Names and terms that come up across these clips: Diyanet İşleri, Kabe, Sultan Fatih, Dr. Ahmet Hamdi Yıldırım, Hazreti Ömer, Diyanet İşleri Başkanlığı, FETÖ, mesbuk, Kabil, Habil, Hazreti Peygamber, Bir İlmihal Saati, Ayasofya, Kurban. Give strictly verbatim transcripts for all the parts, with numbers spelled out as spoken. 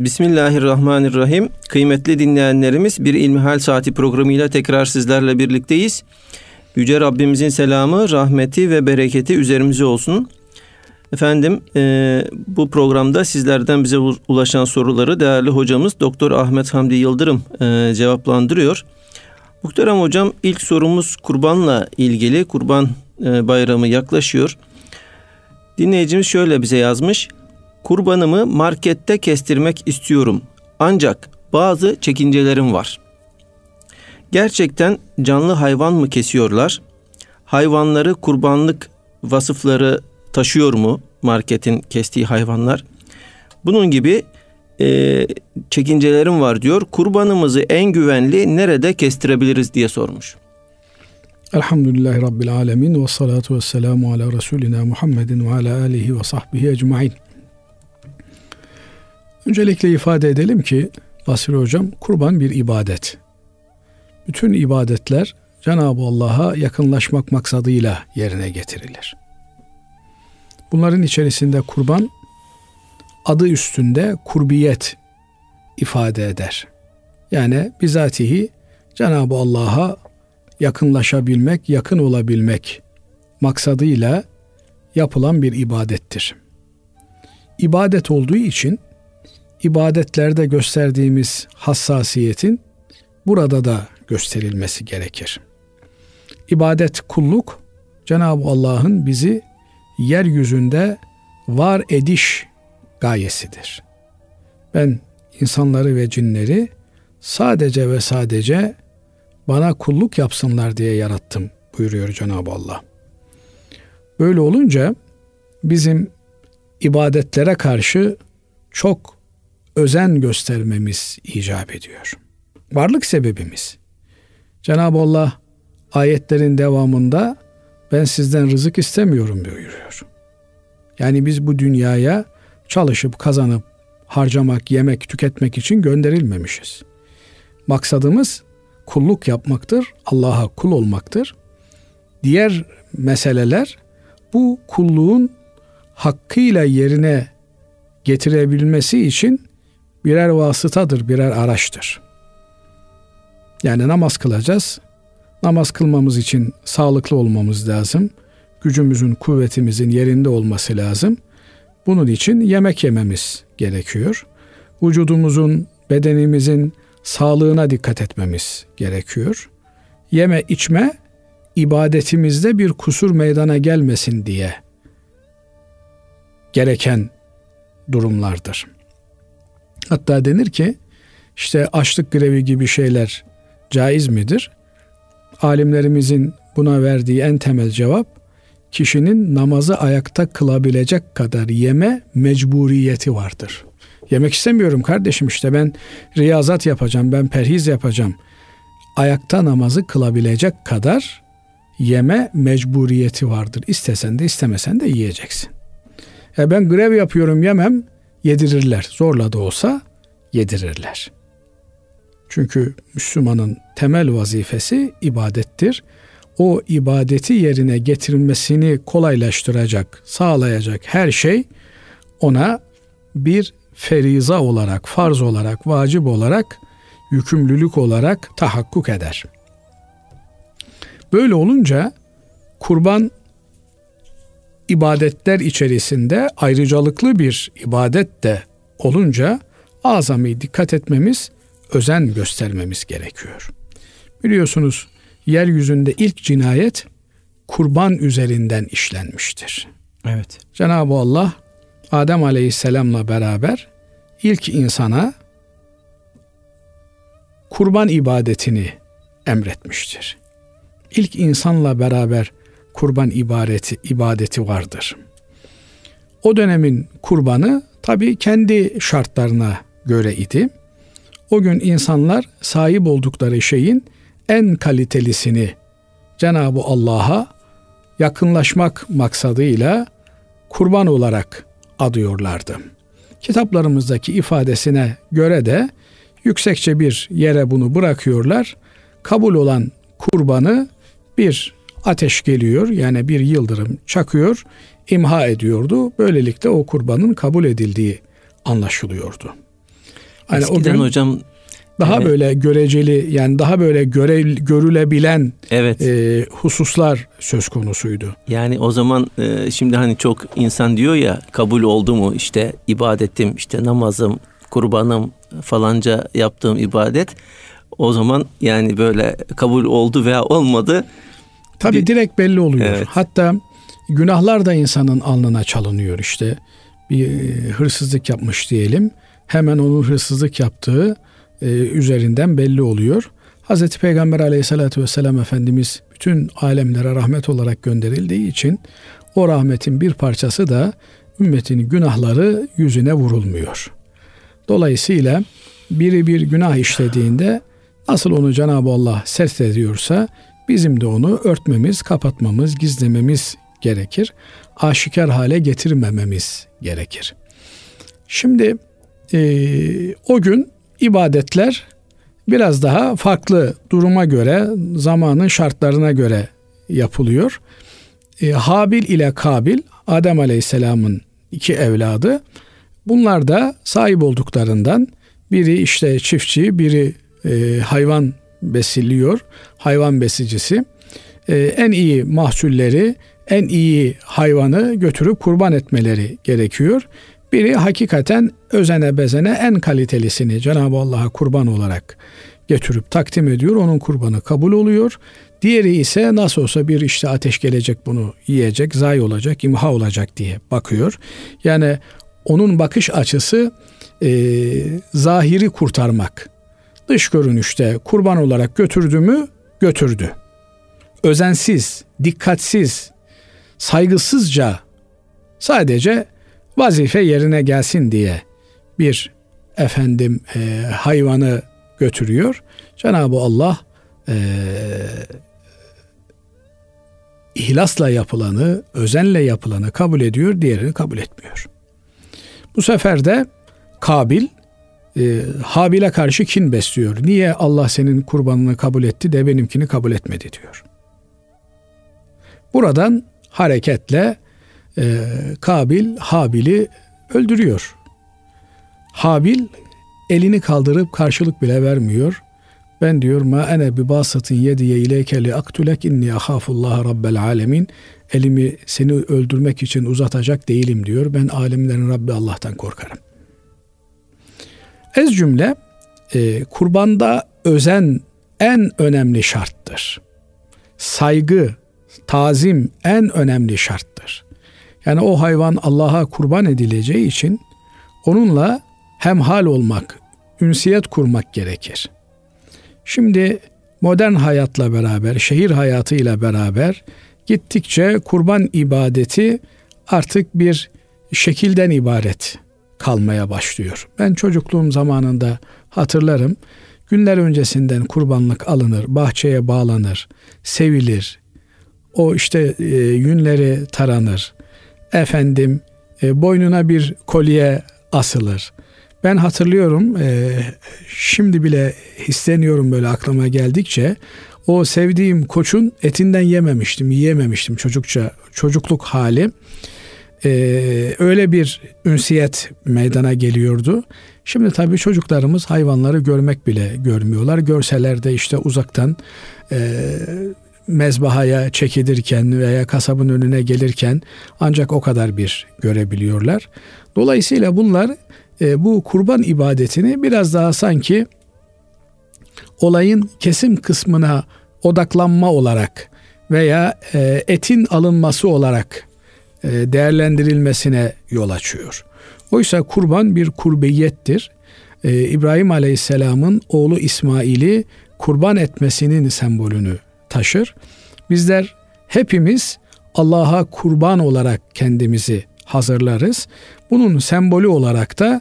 Bismillahirrahmanirrahim. Kıymetli dinleyenlerimiz, Bir İlmihal Saati programıyla tekrar sizlerle birlikteyiz. Yüce Rabbimizin selamı, rahmeti ve bereketi üzerimize olsun. Efendim, e, bu programda sizlerden bize ulaşan soruları değerli hocamız doktor Ahmet Hamdi Yıldırım e, cevaplandırıyor. Muhterem hocam, ilk sorumuz kurbanla ilgili. Kurban e, bayramı yaklaşıyor. Dinleyicimiz şöyle bize yazmış. Kurbanımı markette kestirmek istiyorum. Ancak bazı çekincelerim var. Gerçekten canlı hayvan mı kesiyorlar? Hayvanları kurbanlık vasıfları taşıyor mu marketin kestiği hayvanlar? Bunun gibi e, çekincelerim var diyor. Kurbanımızı en güvenli nerede kestirebiliriz diye sormuş. Elhamdülillahi Rabbil Alemin ve salatu ve selamu ala Resulina Muhammedin ve ala alihi ve sahbihi ecmain. Öncelikle ifade edelim ki Basri Hocam, kurban bir ibadet. Bütün ibadetler Cenab-ı Allah'a yakınlaşmak maksadıyla yerine getirilir. Bunların içerisinde kurban adı üstünde kurbiyet ifade eder. Yani bizatihi Cenab-ı Allah'a yakınlaşabilmek, yakın olabilmek maksadıyla yapılan bir ibadettir. İbadet olduğu için ibadetlerde gösterdiğimiz hassasiyetin burada da gösterilmesi gerekir. İbadet, kulluk, Cenab-ı Allah'ın bizi yeryüzünde var ediş gayesidir. Ben insanları ve cinleri sadece ve sadece bana kulluk yapsınlar diye yarattım buyuruyor Cenab-ı Allah. Böyle olunca bizim ibadetlere karşı çok özen göstermemiz icap ediyor. Varlık sebebimiz. Cenab-ı Allah ayetlerin devamında ben sizden rızık istemiyorum buyuruyor. Yani biz bu dünyaya çalışıp kazanıp harcamak, yemek, tüketmek için gönderilmemişiz. Maksadımız kulluk yapmaktır, Allah'a kul olmaktır. Diğer meseleler bu kulluğun hakkıyla yerine getirebilmesi için birer vasıtadır, birer araçtır. Yani namaz kılacağız. Namaz kılmamız için sağlıklı olmamız lazım. Gücümüzün, kuvvetimizin yerinde olması lazım. Bunun için yemek yememiz gerekiyor. Vücudumuzun, bedenimizin sağlığına dikkat etmemiz gerekiyor. Yeme içme ibadetimizde bir kusur meydana gelmesin diye gereken durumlardır. Hatta denir ki işte açlık grevi gibi şeyler caiz midir? Alimlerimizin buna verdiği en temel cevap, kişinin namazı ayakta kılabilecek kadar yeme mecburiyeti vardır. Yemek istemiyorum kardeşim, işte ben riyazat yapacağım, ben perhiz yapacağım. Ayakta namazı kılabilecek kadar yeme mecburiyeti vardır. İstesen de istemesen de yiyeceksin. E ben grev yapıyorum, yemem, yedirirler. Zorla da olsa yedirirler. Çünkü Müslümanın temel vazifesi ibadettir. O ibadeti yerine getirilmesini kolaylaştıracak, sağlayacak her şey ona bir feriza olarak, farz olarak, vacip olarak, yükümlülük olarak tahakkuk eder. Böyle olunca kurban ibadetler içerisinde ayrıcalıklı bir ibadet de olunca azami dikkat etmemiz, özen göstermemiz gerekiyor. Biliyorsunuz yeryüzünde ilk cinayet kurban üzerinden işlenmiştir. Evet. Cenab-ı Allah Adem Aleyhisselam'la beraber ilk insana kurban ibadetini emretmiştir. İlk insanla beraber kurban ibadeti, ibadeti vardır. O dönemin kurbanı tabii kendi şartlarına göre idi. O gün insanlar sahip oldukları şeyin en kalitelisini Cenab-ı Allah'a yakınlaşmak maksadıyla kurban olarak adıyorlardı. Kitaplarımızdaki ifadesine göre de yüksekçe bir yere bunu bırakıyorlar. Kabul olan kurbanı bir ateş geliyor, yani bir yıldırım çakıyor, imha ediyordu. Böylelikle o kurbanın kabul edildiği anlaşılıyordu. Yani eskiden hocam daha evet. böyle göreceli, yani daha böyle göre, görülebilen evet. e, hususlar söz konusuydu. Yani o zaman e, şimdi hani çok insan diyor ya, kabul oldu mu işte ibadetim, işte namazım, kurbanım, falanca yaptığım ibadet. O zaman yani böyle kabul oldu veya olmadı. Tabii bir, direkt belli oluyor. Evet. Hatta günahlar da insanın alnına çalınıyor işte. Bir hırsızlık yapmış diyelim. Hemen onun hırsızlık yaptığı e, üzerinden belli oluyor. Hazreti Peygamber Aleyhisselatü Vesselam Efendimiz bütün alemlere rahmet olarak gönderildiği için o rahmetin bir parçası da ümmetin günahları yüzüne vurulmuyor. Dolayısıyla biri bir günah işlediğinde nasıl onu Cenab-ı Allah setrediyorsa bizim de onu örtmemiz, kapatmamız, gizlememiz gerekir. Aşikar hale getirmememiz gerekir. Şimdi e, o gün ibadetler biraz daha farklı duruma göre, zamanın şartlarına göre yapılıyor. E, Habil ile Kabil, Adem Aleyhisselam'ın iki evladı, bunlar da sahip olduklarından biri işte çiftçi, biri e, hayvan besiliyor, hayvan besicisi. E, en iyi mahsulleri, en iyi hayvanı götürüp kurban etmeleri gerekiyor. Biri hakikaten özene bezene en kalitelisini Cenab-ı Allah'a kurban olarak getirip takdim ediyor. Onun kurbanı kabul oluyor. Diğeri ise nasıl olsa bir işte ateş gelecek, bunu yiyecek, zayi olacak, imha olacak diye bakıyor. Yani onun bakış açısı e, zahiri kurtarmak. Dış görünüşte kurban olarak götürdü mü? Götürdü. Özensiz, dikkatsiz, saygısızca, sadece vazife yerine gelsin diye bir efendim e, hayvanı götürüyor. Cenab-ı Allah e, ihlasla yapılanı, özenle yapılanı kabul ediyor, diğerini kabul etmiyor. Bu sefer de Kabil, e, Habil'e karşı kin besliyor. Niye Allah senin kurbanını kabul etti de benimkini kabul etmedi diyor. Buradan hareketle e, Kabil, Habil'i öldürüyor. Habil elini kaldırıp karşılık bile vermiyor. Ben diyor, ma ene bi basatin yediye ileyke li aktulek inni ahafullah rabbel alemin. Elimi seni öldürmek için uzatacak değilim diyor. Ben alemlerin Rabbi Allah'tan korkarım. Ez cümle e, kurbanda özen en önemli şarttır. Saygı, tazim en önemli şarttır. Yani o hayvan Allah'a kurban edileceği için onunla hemhal olmak, ünsiyet kurmak gerekir. Şimdi modern hayatla beraber, şehir hayatıyla beraber gittikçe kurban ibadeti artık bir şekilden ibaret kalmaya başlıyor. Ben çocukluğum zamanında hatırlarım. Günler öncesinden kurbanlık alınır, bahçeye bağlanır, sevilir. O işte e, yünleri taranır. Efendim e, boynuna bir kolye asılır. Ben hatırlıyorum, e, şimdi bile hisleniyorum böyle aklıma geldikçe. O sevdiğim koçun etinden yememiştim, yiyememiştim çocukça, çocukluk hali. Ee, öyle bir ünsiyet meydana geliyordu. Şimdi tabii çocuklarımız hayvanları görmek bile görmüyorlar. Görseler de işte uzaktan e, mezbahaya çekilirken veya kasabın önüne gelirken ancak o kadar bir görebiliyorlar. Dolayısıyla bunlar e, bu kurban ibadetini biraz daha sanki olayın kesim kısmına odaklanma olarak veya etin alınması olarak değerlendirilmesine yol açıyor. Oysa kurban bir kurbiyettir. İbrahim Aleyhisselam'ın oğlu İsmail'i kurban etmesinin sembolünü taşır. Bizler hepimiz Allah'a kurban olarak kendimizi hazırlarız. Bunun sembolü olarak da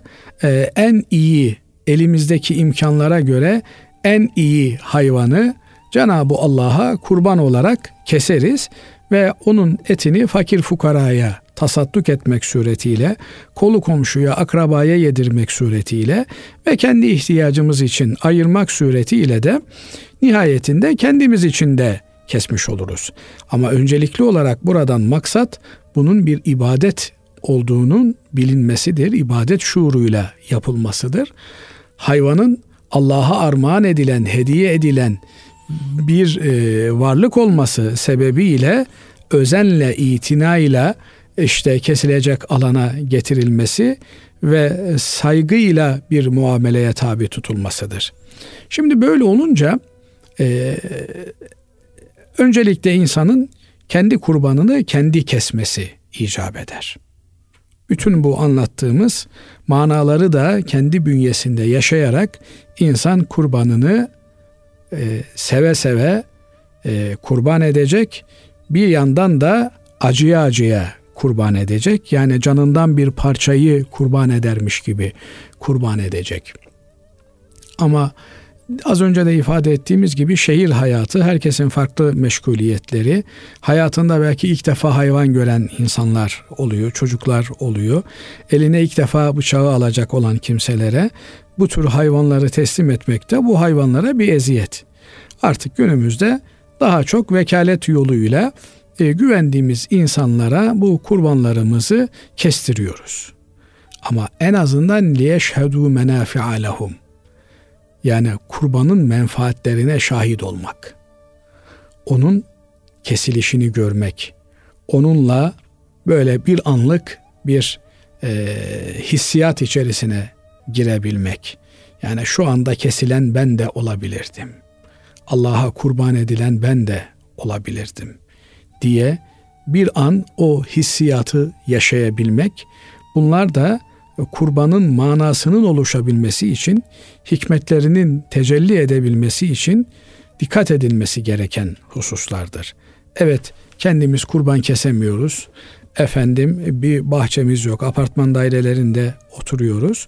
en iyi, elimizdeki imkanlara göre en iyi hayvanı Cenab-ı Allah'a kurban olarak keseriz ve onun etini fakir fukaraya tasadduk etmek suretiyle, kolu komşuya, akrabaya yedirmek suretiyle ve kendi ihtiyacımız için ayırmak suretiyle de nihayetinde kendimiz için de kesmiş oluruz. Ama öncelikli olarak buradan maksat bunun bir ibadet olduğunun bilinmesidir, ibadet şuuruyla yapılmasıdır. hayvanın Allah'a armağan edilen, hediye edilen bir e, varlık olması sebebiyle özenle, itinayla işte kesilecek alana getirilmesi ve saygıyla bir muameleye tabi tutulmasıdır. Şimdi böyle olunca e, öncelikle insanın kendi kurbanını kendi kesmesi icap eder. Bütün bu anlattığımız manaları da kendi bünyesinde yaşayarak insan kurbanını e, seve seve e, kurban edecek, bir yandan da acıya acıya kurban edecek. Yani canından bir parçayı kurban edermiş gibi kurban edecek. Ama az önce de ifade ettiğimiz gibi şehir hayatı, herkesin farklı meşguliyetleri, hayatında belki ilk defa hayvan gören insanlar oluyor, çocuklar oluyor. Eline ilk defa bıçağı alacak olan kimselere bu tür hayvanları teslim etmek de bu hayvanlara bir eziyet. Artık günümüzde daha çok vekalet yoluyla e, güvendiğimiz insanlara bu kurbanlarımızı kestiriyoruz. Ama en azından liyeşhedû menâfi'a lehum. Yani kurbanın menfaatlerine şahit olmak, onun kesilişini görmek, onunla böyle bir anlık bir e, hissiyat içerisine girebilmek. Yani şu anda kesilen ben de olabilirdim, Allah'a kurban edilen ben de olabilirdim diye bir an o hissiyatı yaşayabilmek, bunlar da kurbanın manasının oluşabilmesi için, hikmetlerinin tecelli edebilmesi için dikkat edilmesi gereken hususlardır. Evet, kendimiz kurban kesemiyoruz. Efendim, bir bahçemiz yok. Apartman dairelerinde oturuyoruz.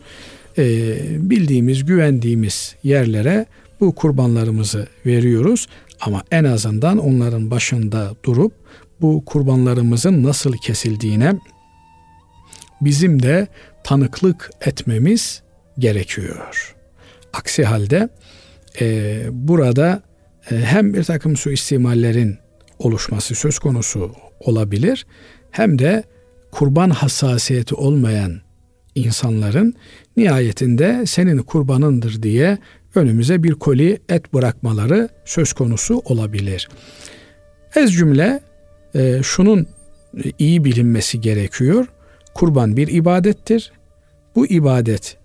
Ee, bildiğimiz, güvendiğimiz yerlere bu kurbanlarımızı veriyoruz. Ama en azından onların başında durup bu kurbanlarımızın nasıl kesildiğine bizim de tanıklık etmemiz gerekiyor. Aksi halde e, burada e, hem bir takım suistimallerin oluşması söz konusu olabilir, hem de kurban hassasiyeti olmayan insanların nihayetinde senin kurbanındır diye önümüze bir koli et bırakmaları söz konusu olabilir. Ez cümle e, şunun iyi bilinmesi gerekiyor. Kurban bir ibadettir. Bu ibadet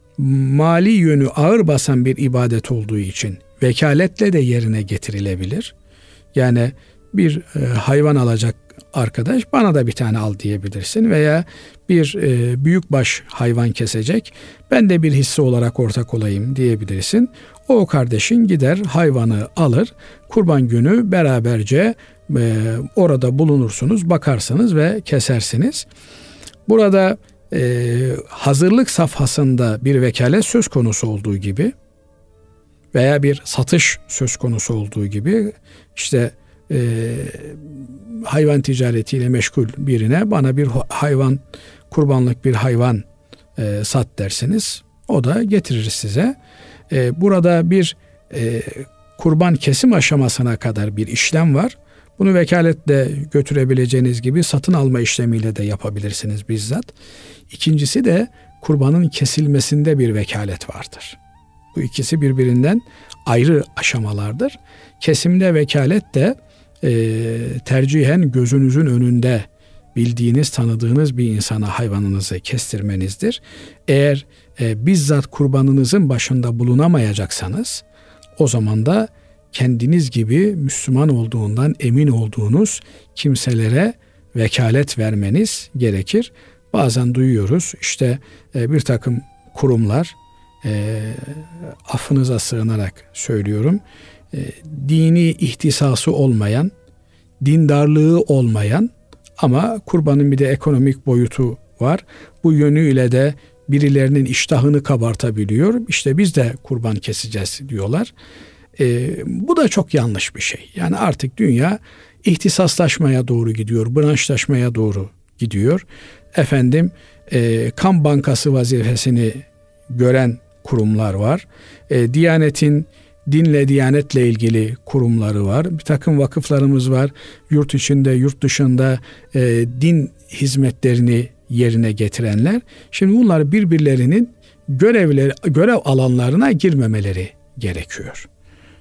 mali yönü ağır basan bir ibadet olduğu için vekaletle de yerine getirilebilir. Yani bir e, hayvan alacak arkadaş, bana da bir tane al diyebilirsin, veya bir e, büyükbaş hayvan kesecek, ben de bir hisse olarak ortak olayım diyebilirsin. O kardeşin gider hayvanı alır, kurban günü beraberce e, orada bulunursunuz, bakarsınız ve kesersiniz. Burada e, hazırlık safhasında bir vekalet söz konusu olduğu gibi veya bir satış söz konusu olduğu gibi, işte e, hayvan ticaretiyle meşgul birine bana bir hayvan, kurbanlık bir hayvan e, sat dersiniz. O da getirir size. E, burada bir e, kurban kesim aşamasına kadar bir işlem var. Bunu vekaletle götürebileceğiniz gibi satın alma işlemiyle de yapabilirsiniz bizzat. İkincisi de kurbanın kesilmesinde bir vekalet vardır. Bu ikisi birbirinden ayrı aşamalardır. Kesimde vekalet de e, tercihen gözünüzün önünde bildiğiniz, tanıdığınız bir insana hayvanınızı kestirmenizdir. Eğer e, bizzat kurbanınızın başında bulunamayacaksanız, o zaman da kendiniz gibi Müslüman olduğundan emin olduğunuz kimselere vekalet vermeniz gerekir. Bazen duyuyoruz, işte bir takım kurumlar, e, affınıza sığınarak söylüyorum, e, dini ihtisası olmayan, dindarlığı olmayan ama kurbanın bir de ekonomik boyutu var. Bu yönüyle de birilerinin iştahını kabartabiliyor. İşte biz de kurban keseceğiz diyorlar. Ee, bu da çok yanlış bir şey. Yani artık dünya ihtisaslaşmaya doğru gidiyor, branşlaşmaya doğru gidiyor. Efendim, e, kan bankası vazifesini gören kurumlar var. E, Diyanetin dinle, Diyanetle ilgili kurumları var. Bir takım vakıflarımız var. Yurt içinde, yurt dışında e, din hizmetlerini yerine getirenler. Şimdi bunlar birbirlerinin görevleri, görev alanlarına girmemeleri gerekiyor.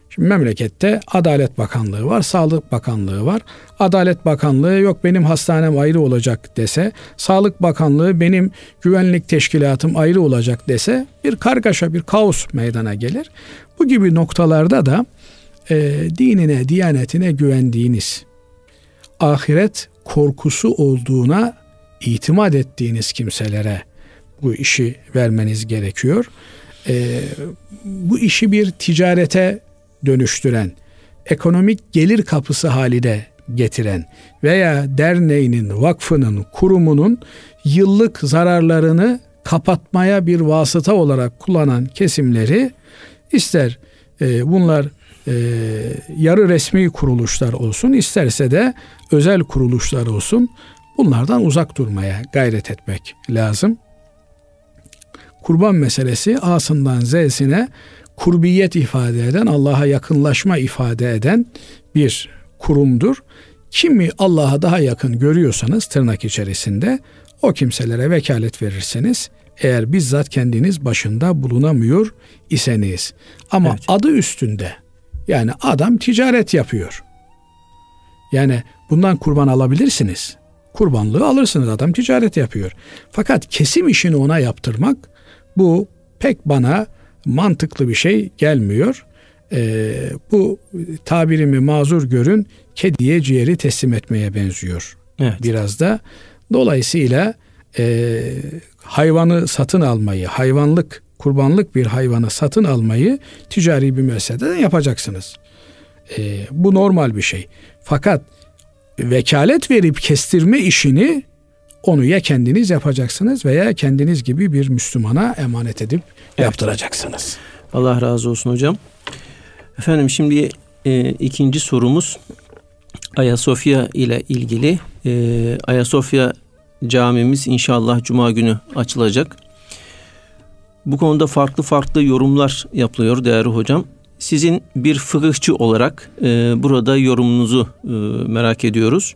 Şimdi memlekette Adalet Bakanlığı var, Sağlık Bakanlığı var. Adalet Bakanlığı yok benim hastanem ayrı olacak dese, Sağlık Bakanlığı benim güvenlik teşkilatım ayrı olacak dese bir kargaşa, bir kaos meydana gelir. Bu gibi noktalarda da e, dinine, diyanetine güvendiğiniz, ahiret korkusu olduğuna itimat ettiğiniz kimselere bu işi vermeniz gerekiyor. E, bu işi bir ticarete dönüştüren, ekonomik gelir kapısı haline getiren veya derneğinin, vakfının, kurumunun yıllık zararlarını kapatmaya bir vasıta olarak kullanan kesimleri, ister e, bunlar e, yarı resmi kuruluşlar olsun, isterse de özel kuruluşlar olsun, bunlardan uzak durmaya gayret etmek lazım. Kurban meselesi A'sından Z'sine kurbiyet ifade eden, Allah'a yakınlaşma ifade eden bir kurumdur. Kimi Allah'a daha yakın görüyorsanız tırnak içerisinde o kimselere vekalet verirsiniz. Eğer bizzat kendiniz başında bulunamıyor iseniz. Ama evet, adı üstünde. Yani adam ticaret yapıyor. Yani bundan kurban alabilirsiniz. Kurbanlığı alırsınız, adam ticaret yapıyor. Fakat kesim işini ona yaptırmak, bu pek bana mantıklı bir şey gelmiyor. Ee, bu tabirimi mazur görün, kediye ciğeri teslim etmeye benziyor. Evet. Biraz da. Dolayısıyla e, hayvanı satın almayı, hayvanlık, kurbanlık bir hayvanı satın almayı ticari bir müesseseden yapacaksınız. E, bu normal bir şey. Fakat vekalet verip kestirme işini, onu ya kendiniz yapacaksınız veya kendiniz gibi bir Müslümana emanet edip evet, yaptıracaksınız. Allah razı olsun hocam. Efendim şimdi e, ikinci sorumuz Ayasofya ile ilgili. E, Ayasofya camimiz inşallah Cuma günü açılacak. Bu konuda farklı farklı yorumlar yapılıyor değerli hocam. Sizin bir fıkıhçı olarak e, burada yorumunuzu e, merak ediyoruz.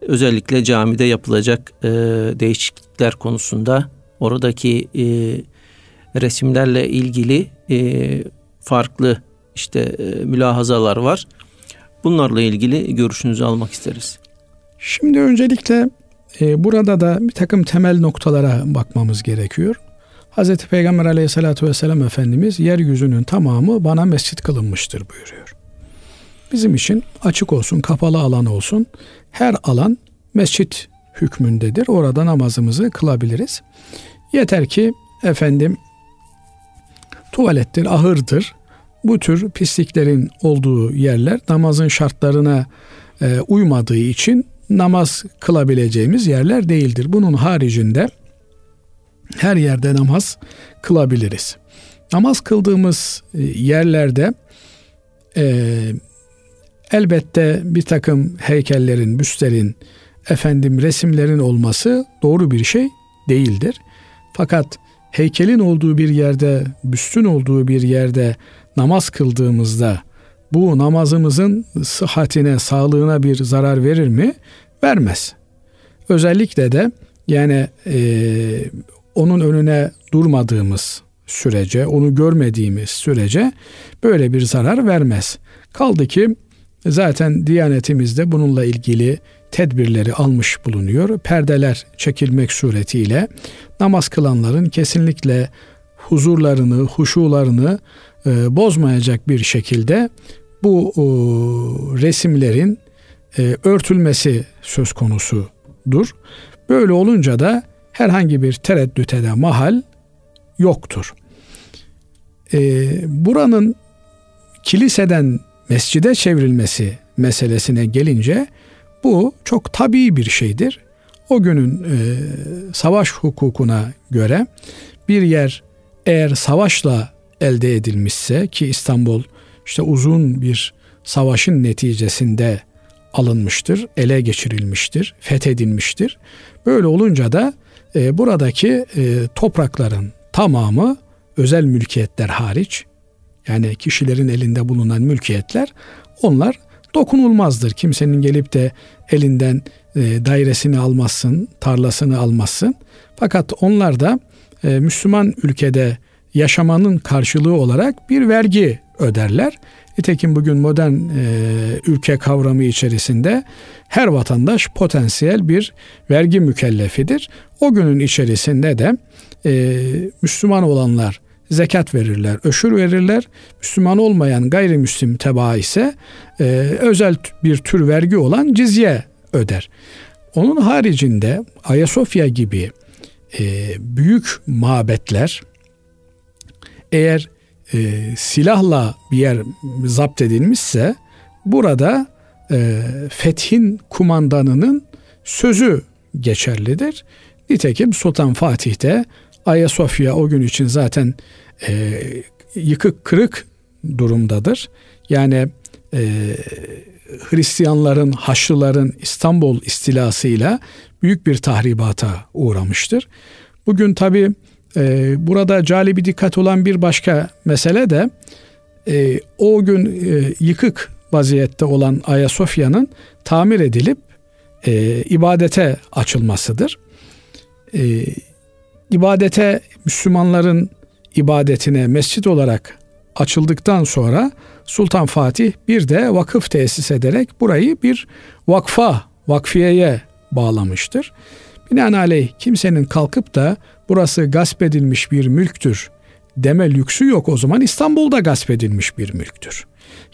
Özellikle camide yapılacak e, değişiklikler konusunda, oradaki e, resimlerle ilgili e, farklı işte e, mülahazalar var. Bunlarla ilgili görüşünüzü almak isteriz. Şimdi öncelikle e, burada da bir takım temel noktalara bakmamız gerekiyor. Hazreti Peygamber Aleyhisselatü Vesselam Efendimiz yeryüzünün tamamı bana mescit kılınmıştır buyuruyor. Bizim için açık olsun, kapalı alan olsun, her alan mescit hükmündedir. Orada namazımızı kılabiliriz. Yeter ki efendim tuvalettir, ahırdır, bu tür pisliklerin olduğu yerler namazın şartlarına e, uymadığı için namaz kılabileceğimiz yerler değildir. Bunun haricinde her yerde namaz kılabiliriz. Namaz kıldığımız yerlerde eee elbette bir takım heykellerin, büstlerin, efendim resimlerin olması doğru bir şey değildir. Fakat heykelin olduğu bir yerde, büstün olduğu bir yerde namaz kıldığımızda bu namazımızın sıhhatine, sağlığına bir zarar verir mi? Vermez. Özellikle de yani e, onun önüne durmadığımız sürece, onu görmediğimiz sürece böyle bir zarar vermez. Kaldı ki zaten Diyanetimizde bununla ilgili tedbirleri almış bulunuyor. Perdeler çekilmek suretiyle namaz kılanların kesinlikle huzurlarını, huşularını e, bozmayacak bir şekilde bu e, resimlerin e, örtülmesi söz konusudur. Böyle olunca da herhangi bir tereddüte de mahal yoktur. E, buranın kiliseden mescide çevrilmesi meselesine gelince bu çok tabii bir şeydir. O günün e, savaş hukukuna göre bir yer eğer savaşla elde edilmişse, ki İstanbul işte uzun bir savaşın neticesinde alınmıştır, ele geçirilmiştir, fethedilmiştir. Böyle olunca da e, buradaki e, toprakların tamamı özel mülkiyetler hariç, yani kişilerin elinde bulunan mülkiyetler, onlar dokunulmazdır. Kimsenin gelip de elinden e, dairesini almazsın, tarlasını almazsın. Fakat onlar da e, Müslüman ülkede yaşamanın karşılığı olarak bir vergi öderler. Nitekim bugün modern e, ülke kavramı içerisinde her vatandaş potansiyel bir vergi mükellefidir. O günün içerisinde de e, Müslüman olanlar zekat verirler, öşür verirler. Müslüman olmayan gayrimüslim tebaa ise e, özel bir tür vergi olan cizye öder. Onun haricinde Ayasofya gibi e, büyük mabetler eğer e, silahla bir yer zapt edilmişse burada e, fethin kumandanının sözü geçerlidir. Nitekim Sultan Fatih'te Ayasofya o gün için zaten e, yıkık kırık durumdadır. Yani e, Hristiyanların, Haçlıların İstanbul istilasıyla büyük bir tahribata uğramıştır. Bugün tabi e, burada calibi dikkat olan bir başka mesele de e, o gün e, yıkık vaziyette olan Ayasofya'nın tamir edilip e, ibadete açılmasıdır. E, İbadete, Müslümanların ibadetine mescit olarak açıldıktan sonra Sultan Fatih bir de vakıf tesis ederek burayı bir vakfa, vakfiyeye bağlamıştır. Binaenaleyh kimsenin kalkıp da burası gasp edilmiş bir mülktür deme lüksü yok. O zaman İstanbul'da gasp edilmiş bir mülktür.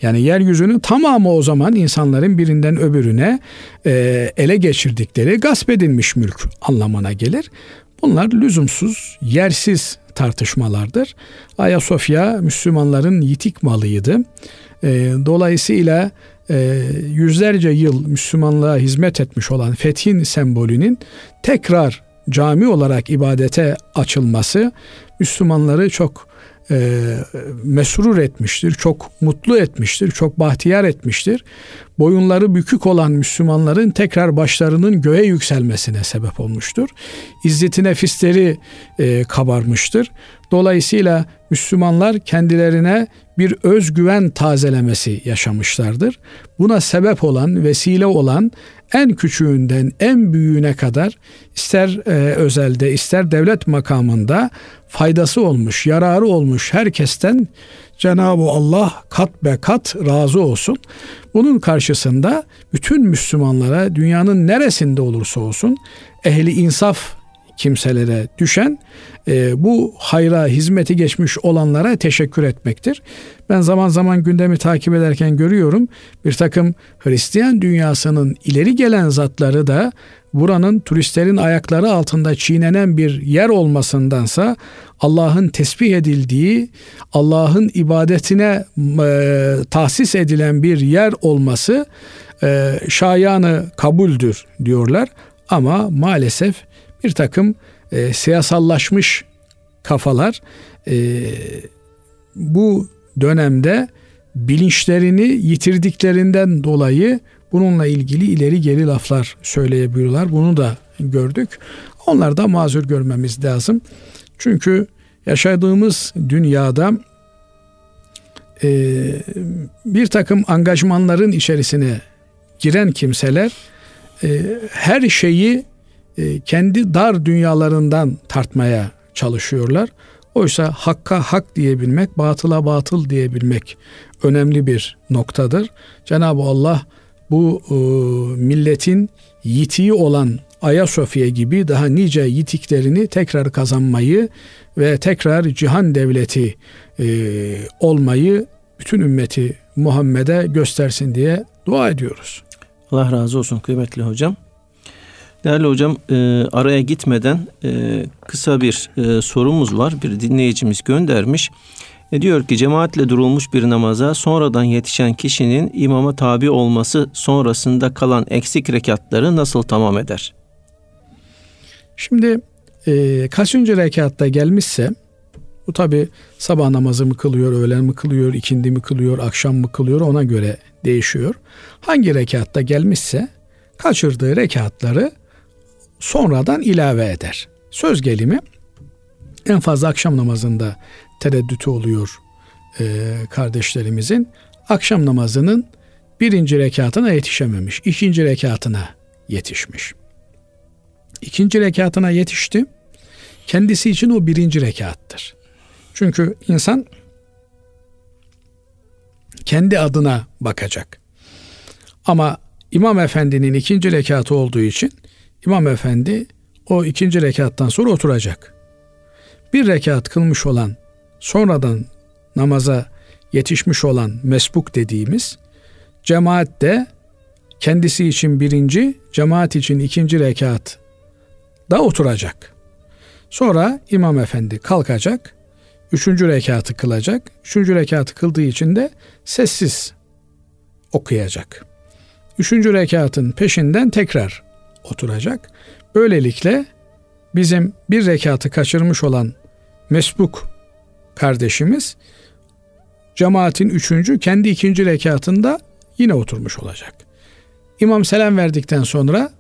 Yani yeryüzünün tamamı o zaman insanların birinden öbürüne e, ele geçirdikleri gasp edilmiş mülk anlamına gelir. Bunlar lüzumsuz, yersiz tartışmalardır. Ayasofya Müslümanların yitik malıydı. Dolayısıyla yüzlerce yıl Müslümanlığa hizmet etmiş olan fethin sembolünün tekrar cami olarak ibadete açılması Müslümanları çok mesrur etmiştir, çok mutlu etmiştir, çok bahtiyar etmiştir. Boyunları bükük olan Müslümanların tekrar başlarının göğe yükselmesine sebep olmuştur. İzzeti nefisleri e, kabarmıştır. Dolayısıyla Müslümanlar kendilerine bir özgüven tazelemesi yaşamışlardır. Buna sebep olan, vesile olan en küçüğünden en büyüğüne kadar ister e, özelde ister devlet makamında faydası olmuş, yararı olmuş herkesten Cenab-ı Allah kat be kat razı olsun. Bunun karşısında bütün Müslümanlara dünyanın neresinde olursa olsun ehli insaf kimselere düşen e, bu hayra hizmeti geçmiş olanlara teşekkür etmektir. Ben zaman zaman gündemi takip ederken görüyorum bir takım Hristiyan dünyasının ileri gelen zatları da buranın turistlerin ayakları altında çiğnenen bir yer olmasındansa Allah'ın tesbih edildiği, Allah'ın ibadetine e, tahsis edilen bir yer olması e, şayanı kabuldür diyorlar. Ama maalesef bir takım e, siyasallaşmış kafalar e, bu dönemde bilinçlerini yitirdiklerinden dolayı bununla ilgili ileri geri laflar söyleyebiliyorlar. Bunu da gördük. Onlar da mazur görmemiz lazım. Çünkü yaşadığımız dünyada e, bir takım angajmanların içerisine giren kimseler e, her şeyi e, kendi dar dünyalarından tartmaya çalışıyorlar. Oysa hakka hak diyebilmek, batıla batıl diyebilmek önemli bir noktadır. Cenab-ı Allah bu e, milletin yitiği olan Ayasofya gibi daha nice yitiklerini tekrar kazanmayı ve tekrar cihan devleti e, olmayı bütün ümmeti Muhammed'e göstersin diye dua ediyoruz. Allah razı olsun kıymetli hocam. Değerli hocam, e, araya gitmeden e, kısa bir e, sorumuz var. Bir dinleyicimiz göndermiş. E, diyor ki cemaatle durulmuş bir namaza sonradan yetişen kişinin imama tabi olması sonrasında kalan eksik rekatları nasıl tamam eder? Şimdi e, kaçıncı rekatta gelmişse bu tabi sabah namazı mı kılıyor, öğlen mi kılıyor, ikindi mi kılıyor, akşam mı kılıyor ona göre değişiyor. Hangi rekatta gelmişse kaçırdığı rekatları sonradan ilave eder. Söz gelimi en fazla akşam namazında tereddütü oluyor e, kardeşlerimizin. Akşam namazının birinci rekatına yetişememiş, ikinci rekatına yetişmiş. İkinci rekatına yetişti. Kendisi için o birinci rekattır. Çünkü insan kendi adına bakacak. Ama İmam Efendi'nin ikinci rekatı olduğu için İmam Efendi o ikinci rekattan sonra oturacak. Bir rekat kılmış olan, sonradan namaza yetişmiş olan mesbuk dediğimiz cemaat de kendisi için birinci, cemaat için ikinci rekat da oturacak. Sonra İmam Efendi kalkacak, üçüncü rekatı kılacak. Üçüncü rekatı kıldığı için de sessiz okuyacak. Üçüncü rekatın peşinden tekrar oturacak. Böylelikle bizim bir rekatı kaçırmış olan mesbuk kardeşimiz cemaatin üçüncü, kendi ikinci rekatında yine oturmuş olacak. İmam selam verdikten sonra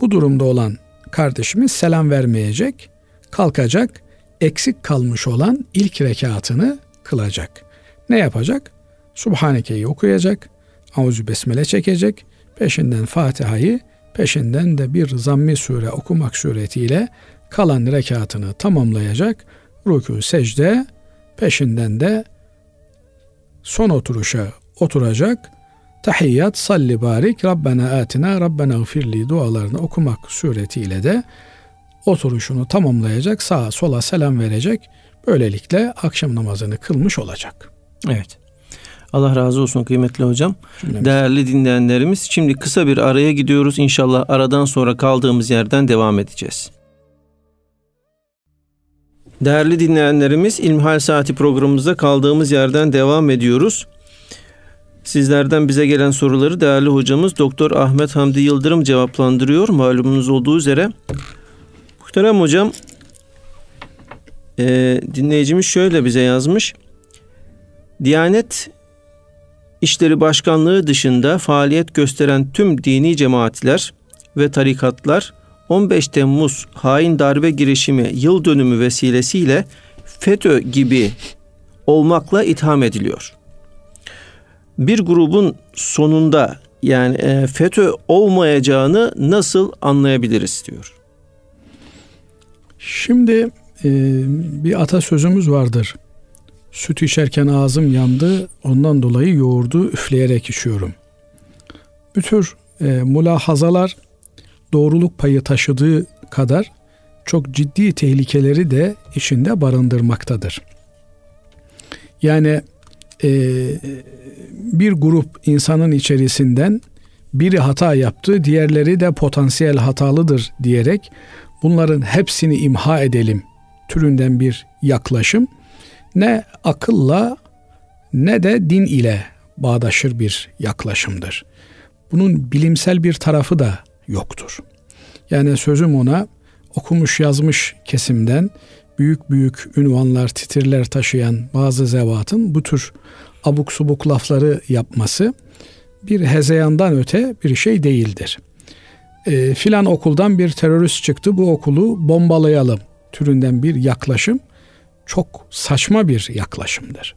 bu durumda olan kardeşimiz selam vermeyecek, kalkacak, eksik kalmış olan ilk rekatını kılacak. Ne yapacak? Subhaneke'yi okuyacak, Aûzü Besmele çekecek, peşinden Fatiha'yı, peşinden de bir zammi sure okumak suretiyle kalan rekatını tamamlayacak, rükû, secde, peşinden de son oturuşa oturacak, tahiyyat, salli barik, Rabbena atina, Rabbena gfirli dualarını okumak suretiyle de oturuşunu tamamlayacak, sağa sola selam verecek. Böylelikle akşam namazını kılmış olacak. Evet. Allah razı olsun kıymetli hocam. Cümlemiz. Değerli dinleyenlerimiz, şimdi kısa bir araya gidiyoruz. İnşallah aradan sonra kaldığımız yerden devam edeceğiz. Değerli dinleyenlerimiz, İlmihal Saati programımızda kaldığımız yerden devam ediyoruz. Sizlerden bize gelen soruları değerli hocamız Doktor Ahmet Hamdi Yıldırım cevaplandırıyor. Malumunuz olduğu üzere. Muhterem hocam, e, dinleyicimiz şöyle bize yazmış. Diyanet İşleri Başkanlığı dışında faaliyet gösteren tüm dini cemaatler ve tarikatlar on beş Temmuz hain darbe girişimi yıl dönümü vesilesiyle FETÖ gibi olmakla itham ediliyor. Bir grubun sonunda yani e, FETÖ olmayacağını nasıl anlayabiliriz diyor. Şimdi e, bir atasözümüz vardır. Süt içerken ağzım yandı, ondan dolayı yoğurdu üfleyerek içiyorum. Bu tür e, mülahazalar doğruluk payı taşıdığı kadar çok ciddi tehlikeleri de içinde barındırmaktadır. Yani e, bir grup insanın içerisinden biri hata yaptı, diğerleri de potansiyel hatalıdır diyerek bunların hepsini imha edelim türünden bir yaklaşım ne akılla ne de din ile bağdaşır bir yaklaşımdır. Bunun bilimsel bir tarafı da yoktur. Yani sözüm ona okumuş yazmış kesimden büyük büyük ünvanlar, titirler taşıyan bazı zevatın bu tür abuk subuk lafları yapması bir hezeyandan öte bir şey değildir. E, filan okuldan bir terörist çıktı, bu okulu bombalayalım türünden bir yaklaşım çok saçma bir yaklaşımdır.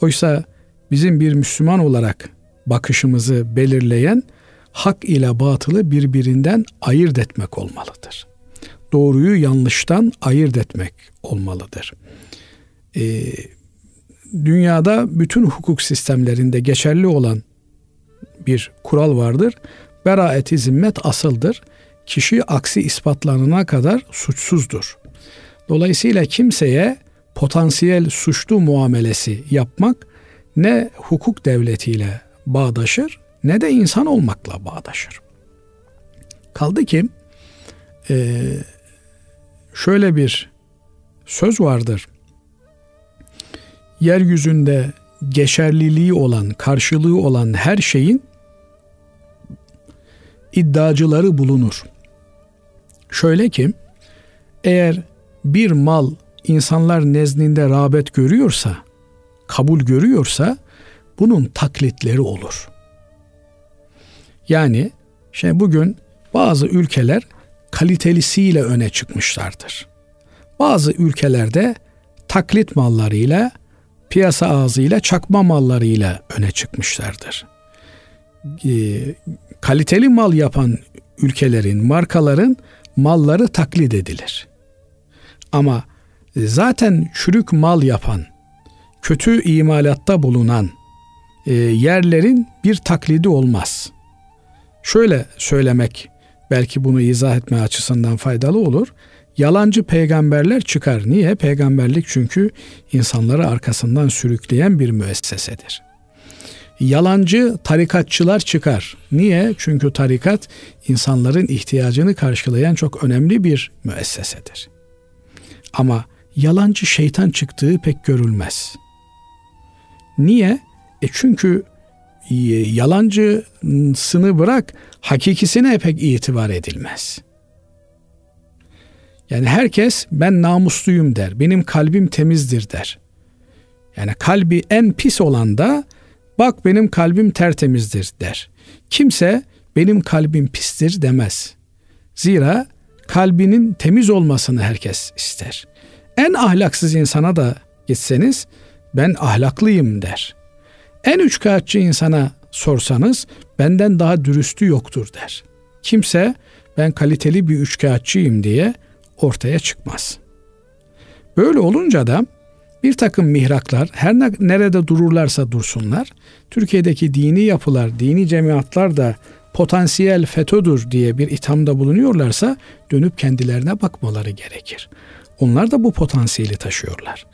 Oysa bizim bir Müslüman olarak bakışımızı belirleyen hak ile batılı birbirinden ayırt etmek olmalıdır. Doğruyu yanlıştan ayırt etmek olmalıdır. E, dünyada bütün hukuk sistemlerinde geçerli olan bir kural vardır. Beraet-i zimmet asıldır. Kişi aksi ispatlanana kadar suçsuzdur. Dolayısıyla kimseye potansiyel suçlu muamelesi yapmak ne hukuk devletiyle bağdaşır ne de insan olmakla bağdaşır. Kaldı ki şöyle bir söz vardır. Yeryüzünde geçerliliği olan, karşılığı olan her şeyin iddiacıları bulunur. Şöyle ki, eğer bir mal insanlar nezdinde rağbet görüyorsa, kabul görüyorsa bunun taklitleri olur. Yani şey bugün bazı ülkeler kalitelisiyle öne çıkmışlardır. Bazı ülkelerde taklit mallarıyla, piyasa ağzıyla, çakma mallarıyla öne çıkmışlardır. Kaliteli mal yapan ülkelerin, markaların malları taklit edilir. Ama zaten çürük mal yapan, kötü imalatta bulunan e, yerlerin bir taklidi olmaz. Şöyle söylemek belki bunu izah etme açısından faydalı olur. Yalancı peygamberler çıkar. Niye? Peygamberlik çünkü insanları arkasından sürükleyen bir müessesedir. Yalancı tarikatçılar çıkar. Niye? Çünkü tarikat insanların ihtiyacını karşılayan çok önemli bir müessesedir. Ama yalancı şeytan çıktığı pek görülmez. Niye? E çünkü yalancısını bırak, hakikisine pek itibar edilmez. Yani herkes ben namusluyum der, benim kalbim temizdir der. Yani kalbi en pis olan da bak benim kalbim tertemizdir der. Kimse benim kalbim pistir demez. Zira kalbinin temiz olmasını herkes ister. En ahlaksız insana da gitseniz ben ahlaklıyım der. En üçkağıtçı insana sorsanız benden daha dürüstü yoktur der. Kimse ben kaliteli bir üçkağıtçıyım diye ortaya çıkmaz. Böyle olunca da bir takım mihraklar her nerede dururlarsa dursunlar, Türkiye'deki dini yapılar, dini cemaatler de potansiyel FETÖ'dür diye bir ithamda bulunuyorlarsa dönüp kendilerine bakmaları gerekir. Onlar da bu potansiyeli taşıyorlar.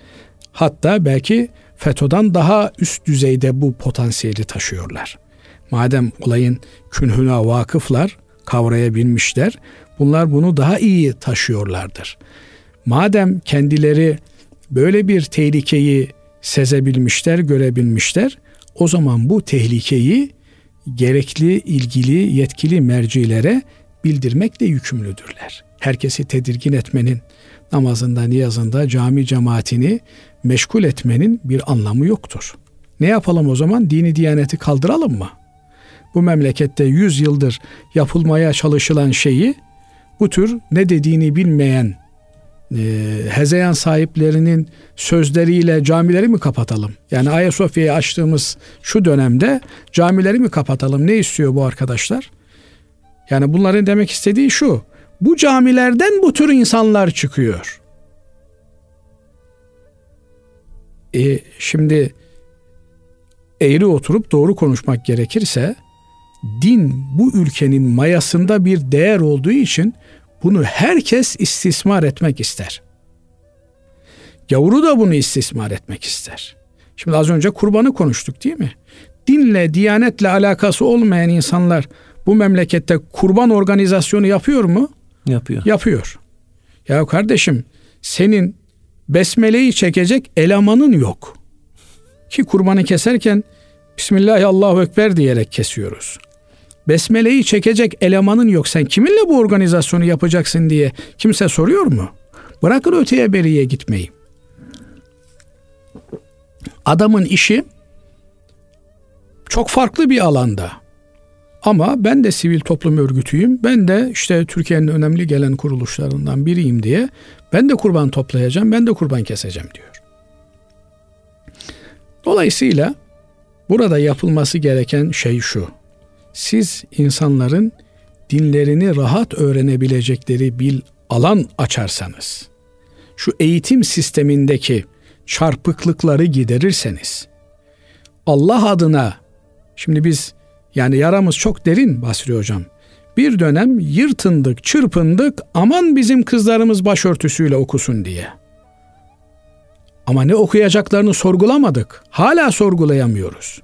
Hatta belki FETÖ'den daha üst düzeyde bu potansiyeli taşıyorlar. Madem olayın künhüne vakıflar, kavrayabilmişler, bunlar bunu daha iyi taşıyorlardır. Madem kendileri böyle bir tehlikeyi sezebilmişler, görebilmişler, o zaman bu tehlikeyi gerekli, ilgili, yetkili mercilere bildirmekle yükümlüdürler. Herkesi tedirgin etmenin, namazında, niyazında cami cemaatini meşgul etmenin bir anlamı yoktur. Ne yapalım o zaman? Dini diyaneti kaldıralım mı? Bu memlekette yüz yıldır yapılmaya çalışılan şeyi bu tür ne dediğini bilmeyen e, hezeyan sahiplerinin sözleriyle camileri mi kapatalım? Yani Ayasofya'yı açtığımız şu dönemde camileri mi kapatalım? Ne istiyor bu arkadaşlar? Yani bunların demek istediği şu: bu camilerden bu tür insanlar çıkıyor. E, şimdi eğri oturup doğru konuşmak gerekirse, din bu ülkenin mayasında bir değer olduğu için bunu herkes istismar etmek ister. Gavuru da bunu istismar etmek ister. Şimdi az önce kurbanı konuştuk değil mi? Dinle, diyanetle alakası olmayan insanlar bu memlekette kurban organizasyonu yapıyor mu? Yapıyor. Yapıyor. Ya kardeşim, senin besmeleyi çekecek elemanın yok. Ki kurbanı keserken Bismillahirrahmanirrahim diyerek kesiyoruz. Besmeleyi çekecek elemanın yok. Sen kiminle bu organizasyonu yapacaksın diye kimse soruyor mu? Bırakın öteye beriye gitmeyi. Adamın işi çok farklı bir alanda. Ama ben de sivil toplum örgütüyüm. Ben de işte Türkiye'nin önemli gelen kuruluşlarından biriyim diye ben de kurban toplayacağım, ben de kurban keseceğim diyor. Dolayısıyla burada yapılması gereken şey şu: siz insanların dinlerini rahat öğrenebilecekleri bir alan açarsanız, şu eğitim sistemindeki çarpıklıkları giderirseniz, Allah adına, şimdi biz yani yaramız çok derin Basri Hocam, bir dönem yırtındık, çırpındık, aman bizim kızlarımız başörtüsüyle okusun diye. Ama ne okuyacaklarını sorgulamadık. Hala sorgulayamıyoruz.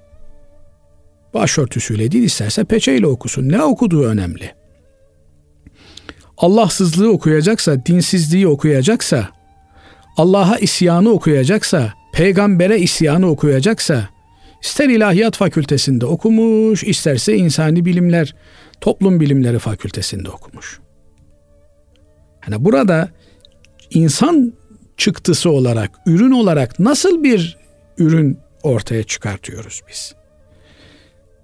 Başörtüsüyle değil, isterse peçeyle okusun. Ne okuduğu önemli. Allahsızlığı okuyacaksa, dinsizliği okuyacaksa, Allah'a isyanı okuyacaksa, peygambere isyanı okuyacaksa, ister ilahiyat fakültesinde okumuş, isterse insani bilimler, toplum bilimleri fakültesinde okumuş. Yani burada insan çıktısı olarak, ürün olarak nasıl bir ürün ortaya çıkartıyoruz biz?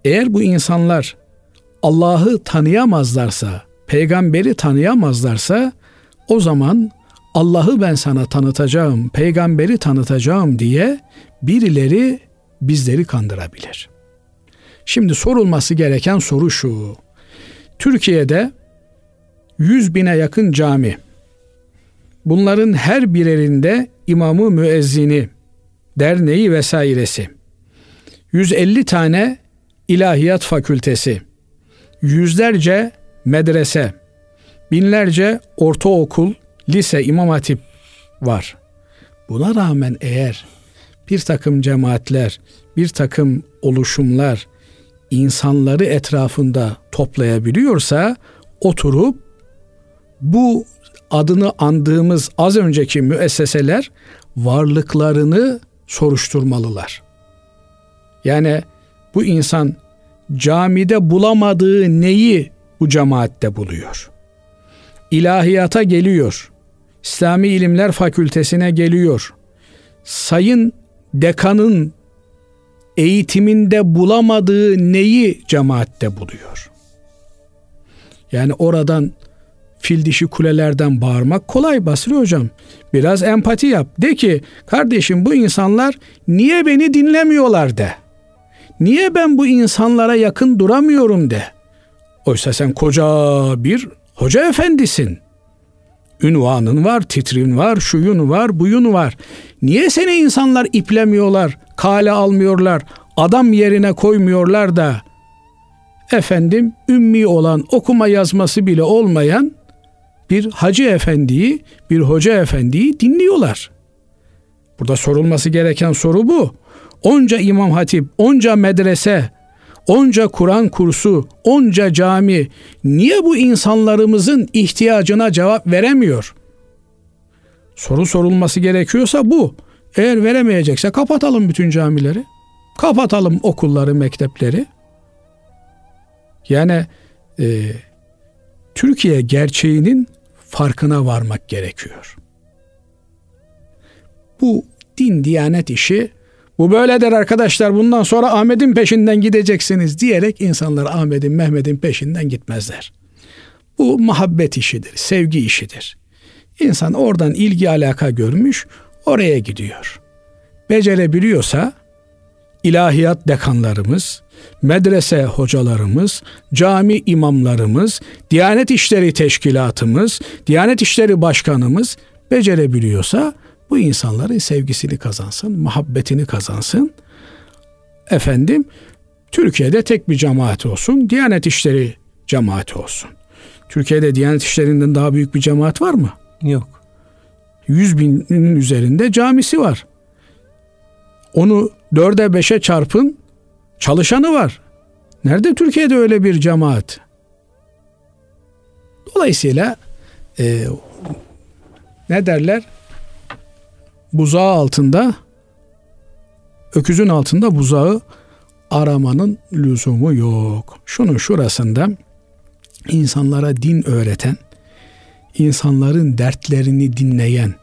Eğer bu insanlar Allah'ı tanıyamazlarsa, peygamberi tanıyamazlarsa, o zaman Allah'ı ben sana tanıtacağım, peygamberi tanıtacağım diye birileri bizleri kandırabilir. Şimdi sorulması gereken soru şu: Türkiye'de yüz bine yakın cami, Bunların her birerinde imamı, müezzini, derneği vesairesi, yüz elli tane ilahiyat fakültesi, yüzlerce medrese, binlerce ortaokul, lise, imam hatip var. Buna rağmen eğer bir takım cemaatler, bir takım oluşumlar insanları etrafında toplayabiliyorsa, oturup bu adını andığımız az önceki müesseseler varlıklarını soruşturmalılar. Yani bu insan camide bulamadığı neyi bu cemaatte buluyor? İlahiyata geliyor, İslami İlimler Fakültesine geliyor, sayın dekanın eğitiminde bulamadığı neyi cemaatte buluyor? Yani oradan fil dişi kulelerden bağırmak kolay Basri hocam. Biraz empati yap. De ki kardeşim bu insanlar niye beni dinlemiyorlar de. Niye ben bu insanlara yakın duramıyorum de. Oysa sen koca bir hoca efendisin. Ünvanın var, titrin var, şuyun var, buyun var. Niye seni insanlar iplemiyorlar, kale almıyorlar, adam yerine koymuyorlar da efendim ümmi olan, okuma yazması bile olmayan bir hacı efendiyi, bir hoca efendiyi dinliyorlar. Burada sorulması gereken soru bu. Onca imam hatip, onca medrese, onca Kur'an kursu, onca cami niye bu insanlarımızın ihtiyacına cevap veremiyor? Soru sorulması gerekiyorsa bu. Eğer veremeyecekse kapatalım bütün camileri, kapatalım okulları, mektepleri. Yani e, Türkiye gerçeğinin farkına varmak gerekiyor. Bu din, diyanet işi bu böyledir arkadaşlar, bundan sonra Ahmet'in peşinden gideceksiniz diyerek insanlar Ahmet'in, Mehmet'in peşinden gitmezler. Bu muhabbet işidir, sevgi işidir. İnsan oradan ilgi alaka görmüş, oraya gidiyor. Becerebiliyorsa ilahiyat dekanlarımız, medrese hocalarımız, cami imamlarımız, Diyanet İşleri Teşkilatımız, Diyanet İşleri Başkanımız becerebiliyorsa bu insanların sevgisini kazansın, muhabbetini kazansın. Efendim, Türkiye'de tek bir cemaat olsun, Diyanet İşleri cemaati olsun. Türkiye'de Diyanet İşleri'nden daha büyük bir cemaat var mı? Yok. Yüz binin üzerinde camisi var. Onu dörde beşe çarpın, çalışanı var. Nerede Türkiye'de öyle bir cemaat? Dolayısıyla e, ne derler? Buzağı altında, öküzün altında buzağı aramanın lüzumu yok. Şunun şurasında insanlara din öğreten, insanların dertlerini dinleyen,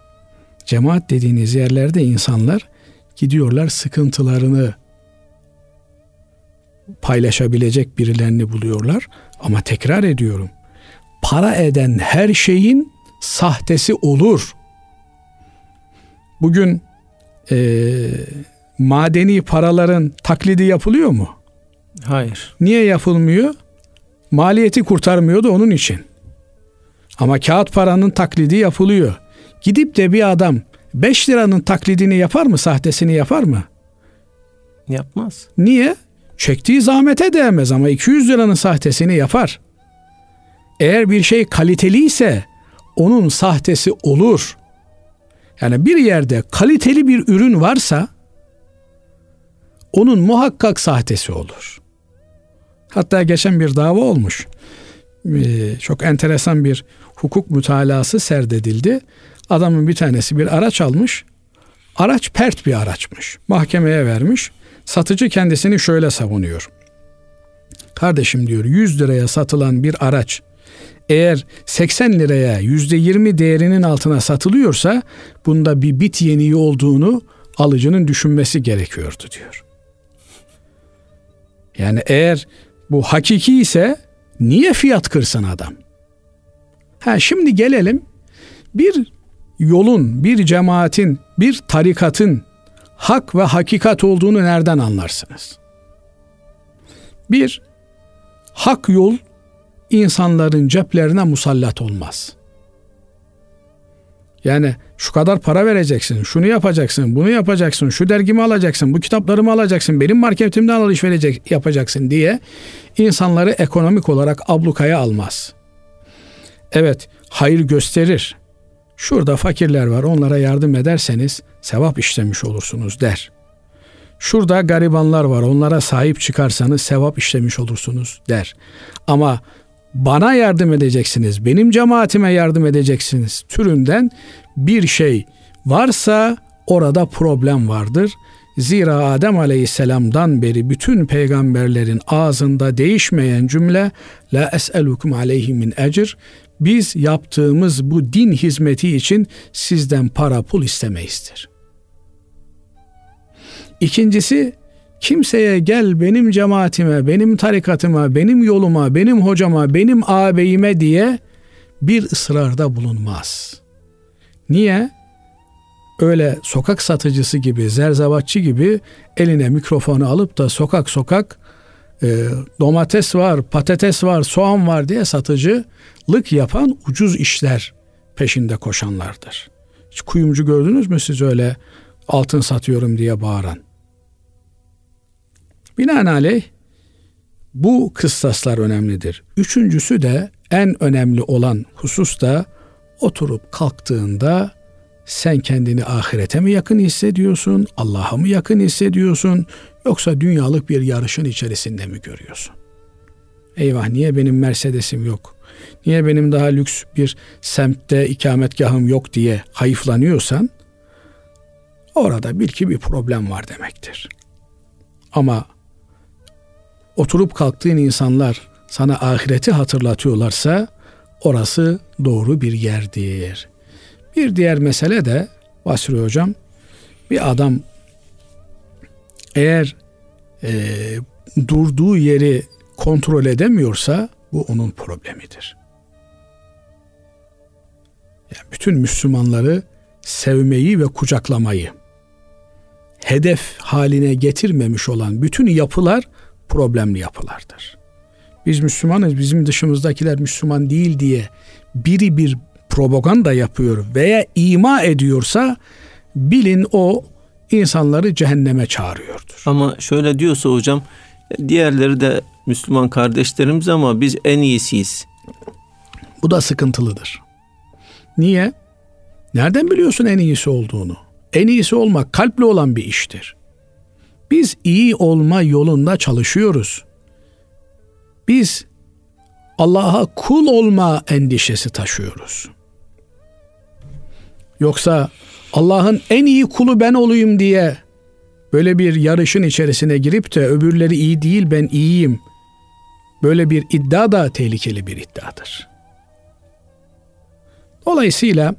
cemaat dediğiniz yerlerde insanlar gidiyorlar, sıkıntılarını paylaşabilecek birilerini buluyorlar. Ama tekrar ediyorum, para eden her şeyin sahtesi olur. Bugün e, madeni paraların taklidi yapılıyor mu? Hayır. Niye yapılmıyor? Maliyeti kurtarmıyordu onun için. Ama kağıt paranın taklidi yapılıyor. Gidip de bir adam beş liranın taklidini yapar mı? Sahtesini yapar mı? Yapmaz. Niye? Çektiği zahmete değmez ama iki yüz liranın sahtesini yapar. Eğer bir şey kaliteliyse onun sahtesi olur. Yani bir yerde kaliteli bir ürün varsa onun muhakkak sahtesi olur. Hatta geçen bir dava olmuş. Ee, çok enteresan bir hukuk mütalası serdedildi. Adamın bir tanesi bir araç almış. Araç pert bir araçmış. Mahkemeye vermiş. Satıcı kendisini şöyle savunuyor. Kardeşim diyor, yüz liraya satılan bir araç eğer seksen liraya yüzde yirmi değerinin altına satılıyorsa bunda bir bit yeniği olduğunu alıcının düşünmesi gerekiyordu diyor. Yani eğer bu hakiki ise niye fiyat kırsın adam? Ha, şimdi gelelim bir yolun, bir cemaatin, bir tarikatın hak ve hakikat olduğunu nereden anlarsınız? Bir, hak yol insanların ceplerine musallat olmaz. Yani şu kadar para vereceksin, şunu yapacaksın, bunu yapacaksın, şu dergimi alacaksın, bu kitaplarımı alacaksın, benim marketimden alışveriş yapacaksın diye insanları ekonomik olarak ablukaya almaz. Evet, hayır gösterir. Şurada fakirler var, onlara yardım ederseniz sevap işlemiş olursunuz der. Şurada garibanlar var, onlara sahip çıkarsanız sevap işlemiş olursunuz der. Ama bana yardım edeceksiniz, benim cemaatime yardım edeceksiniz türünden bir şey varsa orada problem vardır. Zira Adem Aleyhisselam'dan beri bütün peygamberlerin ağzında değişmeyen cümle "La es'elukum aleyhi min ecr", biz yaptığımız bu din hizmeti için sizden para pul istemeyizdir. İkincisi, kimseye gel benim cemaatime, benim tarikatıma, benim yoluma, benim hocama, benim ağabeyime diye bir ısrarda bulunmaz. Niye? Öyle sokak satıcısı gibi, zerzavatçı gibi eline mikrofonu alıp da sokak sokak e, domates var, patates var, soğan var diye satıcılık yapan ucuz işler peşinde koşanlardır. Hiç kuyumcu gördünüz mü siz öyle altın satıyorum diye bağıran? Binaenaleyh bu kıstaslar önemlidir. Üçüncüsü de en önemli olan husus da oturup kalktığında sen kendini ahirete mi yakın hissediyorsun, Allah'a mı yakın hissediyorsun, yoksa dünyalık bir yarışın içerisinde mi görüyorsun? Eyvah, niye benim Mercedes'im yok, niye benim daha lüks bir semtte ikametgahım yok diye hayıflanıyorsan orada bil ki bir problem var demektir. Ama oturup kalktığın insanlar sana ahireti hatırlatıyorlarsa orası doğru bir yerdir. Bir diğer mesele de Basri Hocam, bir adam eğer e, durduğu yeri kontrol edemiyorsa bu onun problemidir. Yani bütün Müslümanları sevmeyi ve kucaklamayı hedef haline getirmemiş olan bütün yapılar problemli yapılardır. Biz Müslümanız, bizim dışımızdakiler Müslüman değil diye biri bir propaganda yapıyor veya ima ediyorsa bilin o insanları cehenneme çağırıyordur. Ama şöyle diyorsa hocam, diğerleri de Müslüman kardeşlerimiz ama biz en iyisiyiz. Bu da sıkıntılıdır. Niye? Nereden biliyorsun en iyisi olduğunu? En iyisi olmak kalple olan bir iştir. Biz iyi olma yolunda çalışıyoruz. Biz Allah'a kul olma endişesi taşıyoruz. Yoksa Allah'ın en iyi kulu ben olayım diye böyle bir yarışın içerisine girip de öbürleri iyi değil ben iyiyim, böyle bir iddia da tehlikeli bir iddiadır. Dolayısıyla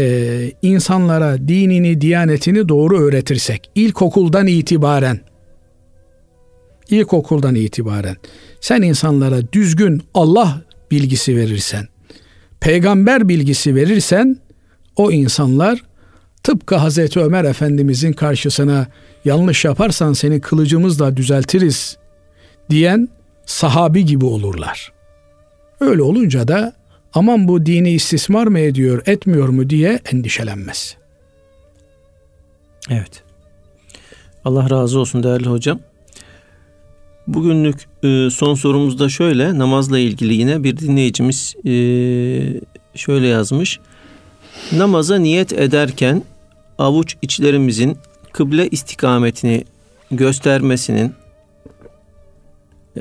Ee, insanlara dinini, diyanetini doğru öğretirsek, ilkokuldan itibaren ilkokuldan itibaren sen insanlara düzgün Allah bilgisi verirsen, peygamber bilgisi verirsen, o insanlar tıpkı Hazreti Ömer Efendimizin karşısına yanlış yaparsan seni kılıcımızla düzeltiriz diyen sahabi gibi olurlar. Öyle olunca da aman bu dini istismar mı ediyor, etmiyor mu diye endişelenmez. Evet. Allah razı olsun değerli hocam. Bugünlük son sorumuz da şöyle, namazla ilgili yine bir dinleyicimiz şöyle yazmış. Namaza niyet ederken avuç içlerimizin kıble istikametini göstermesinin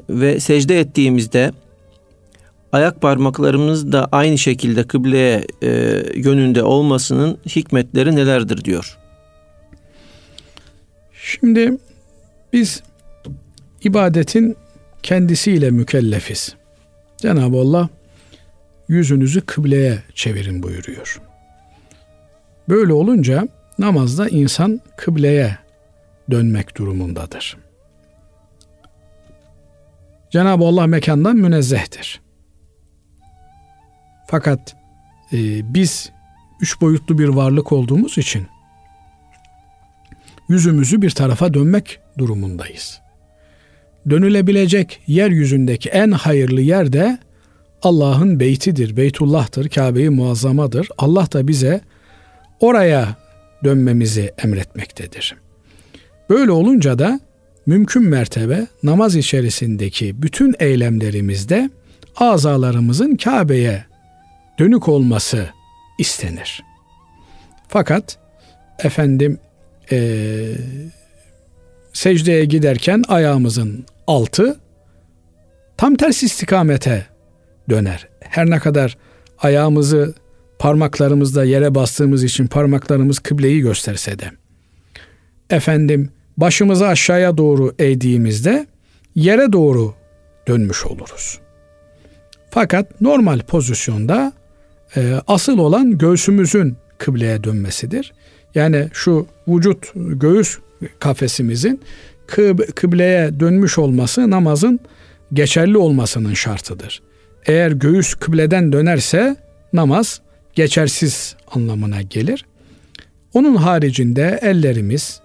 ve secde ettiğimizde ayak parmaklarımız da aynı şekilde kıbleye e, yönünde olmasının hikmetleri nelerdir diyor. Şimdi biz ibadetin kendisiyle mükellefiz. Cenab-ı Allah yüzünüzü kıbleye çevirin buyuruyor. Böyle olunca namazda insan kıbleye dönmek durumundadır. Cenab-ı Allah mekandan münezzehtir. Fakat e, biz üç boyutlu bir varlık olduğumuz için yüzümüzü bir tarafa dönmek durumundayız. Dönülebilecek yeryüzündeki en hayırlı yer de Allah'ın beytidir, Beytullah'tır, Kabe-i Muazzama'dır. Allah da bize oraya dönmemizi emretmektedir. Böyle olunca da mümkün mertebe namaz içerisindeki bütün eylemlerimizde azalarımızın Kabe'ye dönük olması istenir. Fakat efendim e, secdeye giderken ayağımızın altı tam tersi istikamete döner. Her ne kadar ayağımızı parmaklarımızla yere bastığımız için parmaklarımız kıbleyi gösterse de, efendim başımızı aşağıya doğru eğdiğimizde yere doğru dönmüş oluruz. Fakat normal pozisyonda e, asıl olan göğsümüzün kıbleye dönmesidir. Yani şu vücut göğüs kafesimizin kıb- kıbleye dönmüş olması namazın geçerli olmasının şartıdır. Eğer göğüs kıbleden dönerse namaz geçersiz anlamına gelir. Onun haricinde ellerimiz,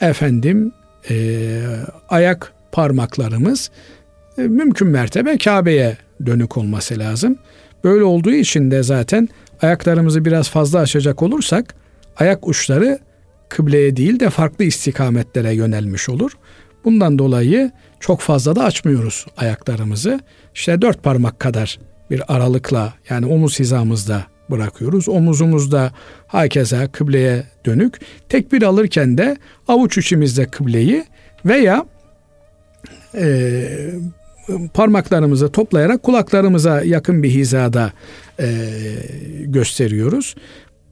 efendim e, ayak parmaklarımız e, mümkün mertebe Kabe'ye dönük olması lazım. Böyle olduğu için de zaten ayaklarımızı biraz fazla açacak olursak ayak uçları kıbleye değil de farklı istikametlere yönelmiş olur. Bundan dolayı çok fazla da açmıyoruz ayaklarımızı. İşte dört parmak kadar bir aralıkla, yani omuz hizamızda bırakıyoruz. Omuzumuzda hakeza kıbleye dönük. Tekbir alırken de avuç içimizde kıbleyi veya e, parmaklarımızı toplayarak kulaklarımıza yakın bir hizada e, gösteriyoruz.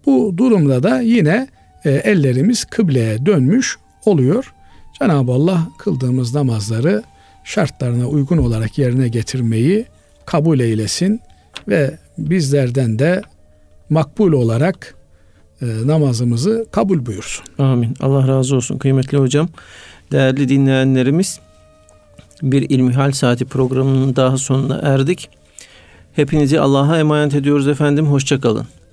Bu durumda da yine e, ellerimiz kıbleye dönmüş oluyor. Cenab-ı Allah kıldığımız namazları şartlarına uygun olarak yerine getirmeyi kabul eylesin ve bizlerden de makbul olarak e, namazımızı kabul buyursun. Amin. Allah razı olsun kıymetli hocam. Değerli dinleyenlerimiz, Bir İlmihal Saati programının daha sonuna erdik. Hepinizi Allah'a emanet ediyoruz efendim. Hoşça kalın.